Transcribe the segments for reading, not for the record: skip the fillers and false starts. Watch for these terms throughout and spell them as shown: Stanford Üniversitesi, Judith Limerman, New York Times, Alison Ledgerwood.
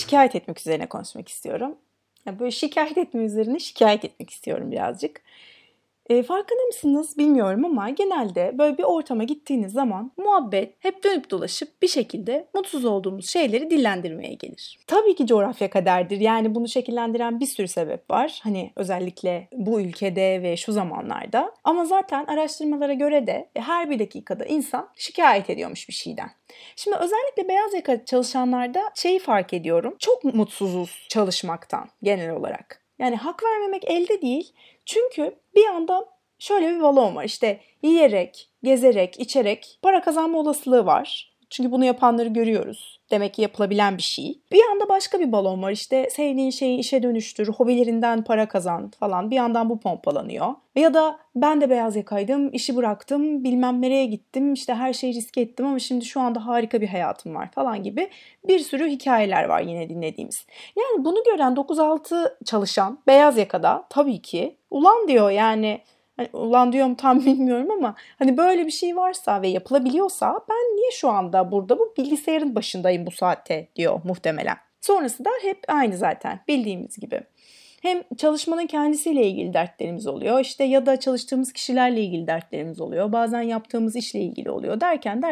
şikayet etmek üzerine konuşmak istiyorum. Yani böyle şikayet etme üzerine şikayet etmek istiyorum birazcık. Farkında mısınız bilmiyorum ama genelde böyle bir ortama gittiğiniz zaman muhabbet hep dönüp dolaşıp bir şekilde mutsuz olduğumuz şeyleri dillendirmeye gelir. Tabii ki coğrafya kaderdir. Yani bunu şekillendiren bir sürü sebep var. Hani özellikle bu ülkede ve şu zamanlarda. Ama zaten araştırmalara göre de her bir dakikada insan şikayet ediyormuş bir şeyden. Şimdi özellikle beyaz yaka çalışanlarda şeyi fark ediyorum. Çok mutsuzuz çalışmaktan genel olarak. Yani hak vermemek elde değil. Çünkü bir anda şöyle bir balon var. İşte yiyerek, gezerek, içerek para kazanma olasılığı var. Çünkü bunu yapanları görüyoruz. Demek ki yapılabilen bir şey. Bir anda başka bir balon var. İşte sevdiğin şeyi işe dönüştür, hobilerinden para kazan falan. Bir yandan bu pompalanıyor. Ya da ben de beyaz yakaydım, işi bıraktım, bilmem nereye gittim, işte her şeyi riske ettim ama şimdi şu anda harika bir hayatım var falan gibi bir sürü hikayeler var yine dinlediğimiz. Yani bunu gören 9-6 çalışan beyaz yakada tabii ki ulan diyor yani. Ulan diyorum tam bilmiyorum ama hani böyle bir şey varsa ve yapılabiliyorsa ben niye şu anda burada bu bilgisayarın başındayım bu saatte diyor muhtemelen. Sonrası da hep aynı zaten bildiğimiz gibi. Hem çalışmanın kendisiyle ilgili dertlerimiz oluyor işte ya da çalıştığımız kişilerle ilgili dertlerimiz oluyor. Bazen yaptığımız işle ilgili oluyor derken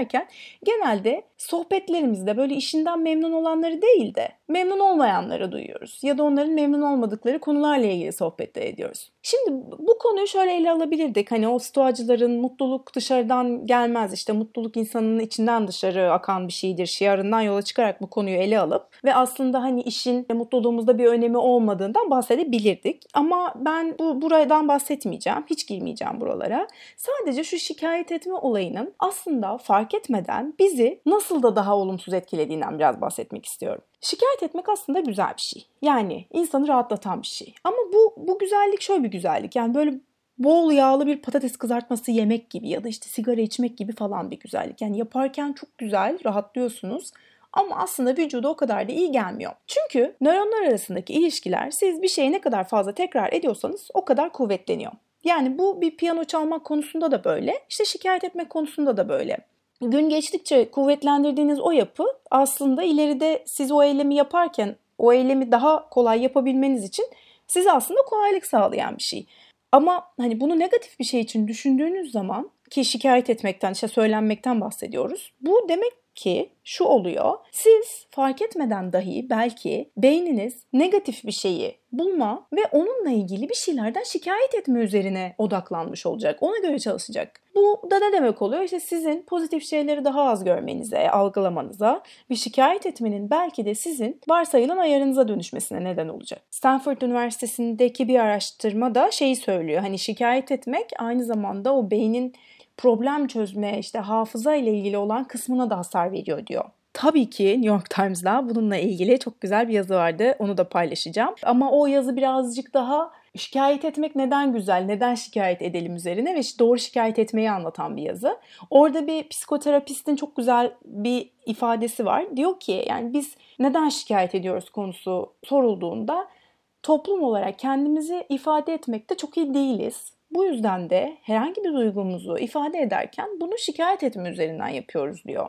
genelde sohbetlerimizde böyle işinden memnun olanları değil de memnun olmayanları duyuyoruz. Ya da onların memnun olmadıkları konularla ilgili sohbetler ediyoruz. Şimdi bu konuyu şöyle ele alabilirdik. Hani o stoacıların mutluluk dışarıdan gelmez işte mutluluk insanın içinden dışarı akan bir şeydir şiarından yola çıkarak bu konuyu ele alıp ve aslında hani işin mutluluğumuzda bir önemi olmadığından bahsedebiliriz. Bilirdik. Ama ben buradan bahsetmeyeceğim. Hiç girmeyeceğim buralara. Sadece şu şikayet etme olayının aslında fark etmeden bizi nasıl da daha olumsuz etkilediğinden biraz bahsetmek istiyorum. Şikayet etmek aslında güzel bir şey. Yani insanı rahatlatan bir şey. Ama bu güzellik şöyle bir güzellik. Yani böyle bol yağlı bir patates kızartması yemek gibi ya da işte sigara içmek gibi falan bir güzellik. Yani yaparken çok güzel, rahatlıyorsunuz. Ama aslında vücuda o kadar da iyi gelmiyor. Çünkü nöronlar arasındaki ilişkiler siz bir şeyi ne kadar fazla tekrar ediyorsanız o kadar kuvvetleniyor. Yani bu bir piyano çalmak konusunda da böyle, işte şikayet etmek konusunda da böyle. Gün geçtikçe kuvvetlendirdiğiniz o yapı aslında ileride siz o eylemi yaparken o eylemi daha kolay yapabilmeniz için size aslında kolaylık sağlayan bir şey. Ama hani bunu negatif bir şey için düşündüğünüz zaman ki şikayet etmekten, işte söylenmekten bahsediyoruz. Bu demek ki şu oluyor. Siz fark etmeden dahi belki beyniniz negatif bir şeyi bulma ve onunla ilgili bir şeylerden şikayet etme üzerine odaklanmış olacak. Ona göre çalışacak. Bu da ne demek oluyor? İşte sizin pozitif şeyleri daha az görmenize, algılamanıza ve şikayet etmenin belki de sizin varsayılan ayarınıza dönüşmesine neden olacak. Stanford Üniversitesi'ndeki bir araştırma da şeyi söylüyor. Hani şikayet etmek aynı zamanda o beynin problem çözme, işte hafıza ile ilgili olan kısmına da hasar veriyor diyor. Tabii ki New York Times'da bununla ilgili çok güzel bir yazı vardı. Onu da paylaşacağım. Ama o yazı birazcık daha şikayet etmek neden güzel, neden şikayet edelim üzerine ve doğru şikayet etmeyi anlatan bir yazı. Orada bir psikoterapistin çok güzel bir ifadesi var. Diyor ki yani biz neden şikayet ediyoruz konusu sorulduğunda toplum olarak kendimizi ifade etmekte çok iyi değiliz. Bu yüzden de herhangi bir duygumuzu ifade ederken bunu şikayet etme üzerinden yapıyoruz diyor.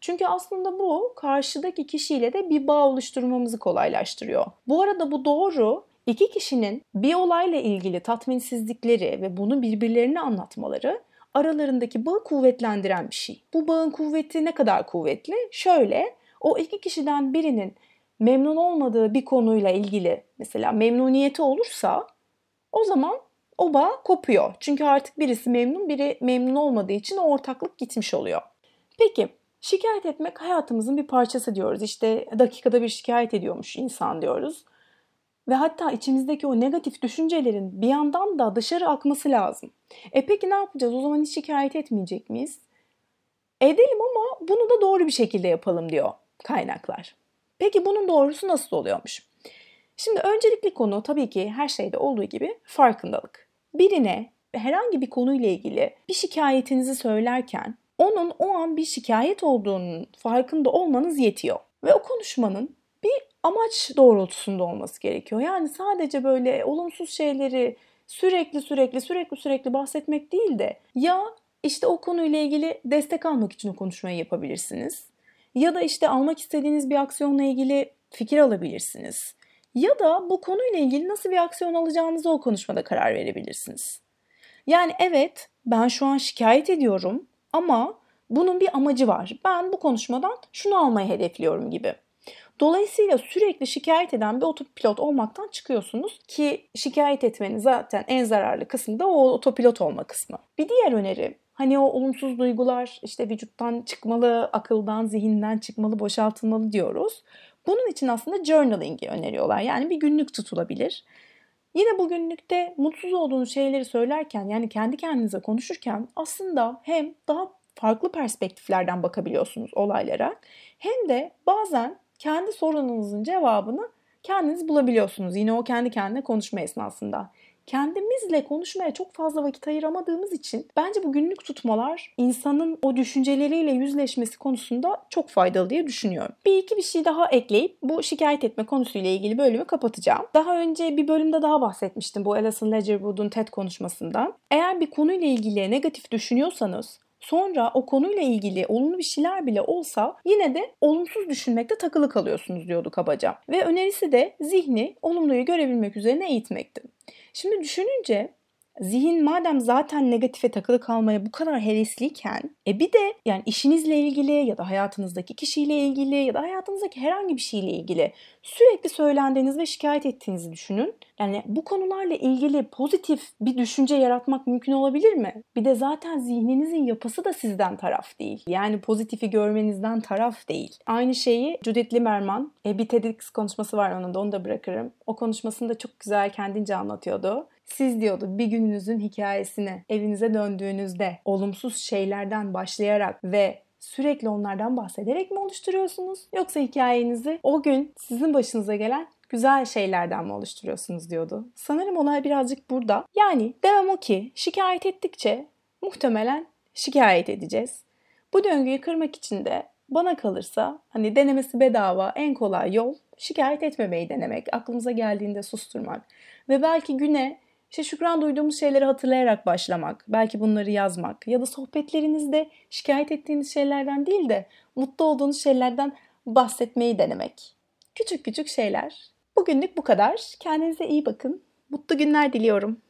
Çünkü aslında bu karşıdaki kişiyle de bir bağ oluşturmamızı kolaylaştırıyor. Bu arada bu doğru. İki kişinin bir olayla ilgili tatminsizlikleri ve bunu birbirlerine anlatmaları aralarındaki bağı kuvvetlendiren bir şey. Bu bağın kuvveti ne kadar kuvvetli? Şöyle, o iki kişiden birinin memnun olmadığı bir konuyla ilgili mesela memnuniyeti olursa o zaman o bağ kopuyor. Çünkü artık birisi memnun, biri memnun olmadığı için o ortaklık gitmiş oluyor. Peki, şikayet etmek hayatımızın bir parçası diyoruz. İşte dakikada bir şikayet ediyormuş insan diyoruz. Ve hatta içimizdeki o negatif düşüncelerin bir yandan da dışarı akması lazım. Peki ne yapacağız? O zaman hiç şikayet etmeyecek miyiz? Edelim ama bunu da doğru bir şekilde yapalım diyor kaynaklar. Peki bunun doğrusu nasıl oluyormuş? Şimdi öncelikli konu tabii ki her şeyde olduğu gibi farkındalık. Birine herhangi bir konuyla ilgili bir şikayetinizi söylerken onun o an bir şikayet olduğunun farkında olmanız yetiyor. Ve o konuşmanın bir amaç doğrultusunda olması gerekiyor. Yani sadece böyle olumsuz şeyleri sürekli bahsetmek değil de ya işte o konuyla ilgili destek almak için o konuşmayı yapabilirsiniz. Ya da işte almak istediğiniz bir aksiyonla ilgili fikir alabilirsiniz. Ya da bu konuyla ilgili nasıl bir aksiyon alacağınızı o konuşmada karar verebilirsiniz. Yani evet, ben şu an şikayet ediyorum ama bunun bir amacı var. Ben bu konuşmadan şunu almayı hedefliyorum gibi. Dolayısıyla sürekli şikayet eden bir otopilot olmaktan çıkıyorsunuz ki şikayet etmenin zaten en zararlı kısmı da o otopilot olma kısmı. Bir diğer öneri, hani o olumsuz duygular işte vücuttan çıkmalı, akıldan, zihinden çıkmalı, boşaltılmalı diyoruz. Bunun için aslında journaling'i öneriyorlar. Yani bir günlük tutulabilir. Yine bu günlükte mutsuz olduğunuz şeyleri söylerken, yani kendi kendinize konuşurken aslında hem daha farklı perspektiflerden bakabiliyorsunuz olaylara, hem de bazen kendi sorununuzun cevabını kendiniz bulabiliyorsunuz. Yine o kendi kendine konuşma esnasında. Kendimizle konuşmaya çok fazla vakit ayıramadığımız için bence bu günlük tutmalar insanın o düşünceleriyle yüzleşmesi konusunda çok faydalı diye düşünüyorum. Bir şey daha ekleyip bu şikayet etme konusuyla ilgili bölümü kapatacağım. Daha önce bir bölümde daha bahsetmiştim bu Alison Ledgerwood'un TED konuşmasından. Eğer bir konuyla ilgili negatif düşünüyorsanız sonra o konuyla ilgili olumlu bir şeyler bile olsa yine de olumsuz düşünmekte takılı kalıyorsunuz diyordu kabaca. Ve önerisi de zihni olumluyu görebilmek üzerine eğitmekti. Şimdi düşününce zihin madem zaten negatife takılı kalmaya bu kadar hevesliyken bir de yani işinizle ilgili ya da hayatınızdaki kişiyle ilgili ya da hayatınızdaki herhangi bir şeyle ilgili sürekli söylendiğiniz ve şikayet ettiğinizi düşünün. Yani bu konularla ilgili pozitif bir düşünce yaratmak mümkün olabilir mi? Bir de zaten zihninizin yapısı da sizden taraf değil. Yani pozitifi görmenizden taraf değil. Aynı şeyi Judith Limerman, bir TEDx konuşması var onun da, onu da bırakırım. O konuşmasında çok güzel kendince anlatıyordu. Siz diyordu bir gününüzün hikayesini evinize döndüğünüzde olumsuz şeylerden başlayarak ve sürekli onlardan bahsederek mi oluşturuyorsunuz? Yoksa hikayenizi o gün sizin başınıza gelen güzel şeylerden mi oluşturuyorsunuz diyordu. Sanırım olay birazcık burada. Yani demem o ki şikayet ettikçe muhtemelen şikayet edeceğiz. Bu döngüyü kırmak için de bana kalırsa hani denemesi bedava en kolay yol şikayet etmemeyi denemek, aklımıza geldiğinde susturmak ve belki güne şükran duyduğumuz şeyleri hatırlayarak başlamak, belki bunları yazmak ya da sohbetlerinizde şikayet ettiğiniz şeylerden değil de mutlu olduğunuz şeylerden bahsetmeyi denemek. Küçük küçük şeyler. Bugünlük bu kadar. Kendinize iyi bakın. Mutlu günler diliyorum.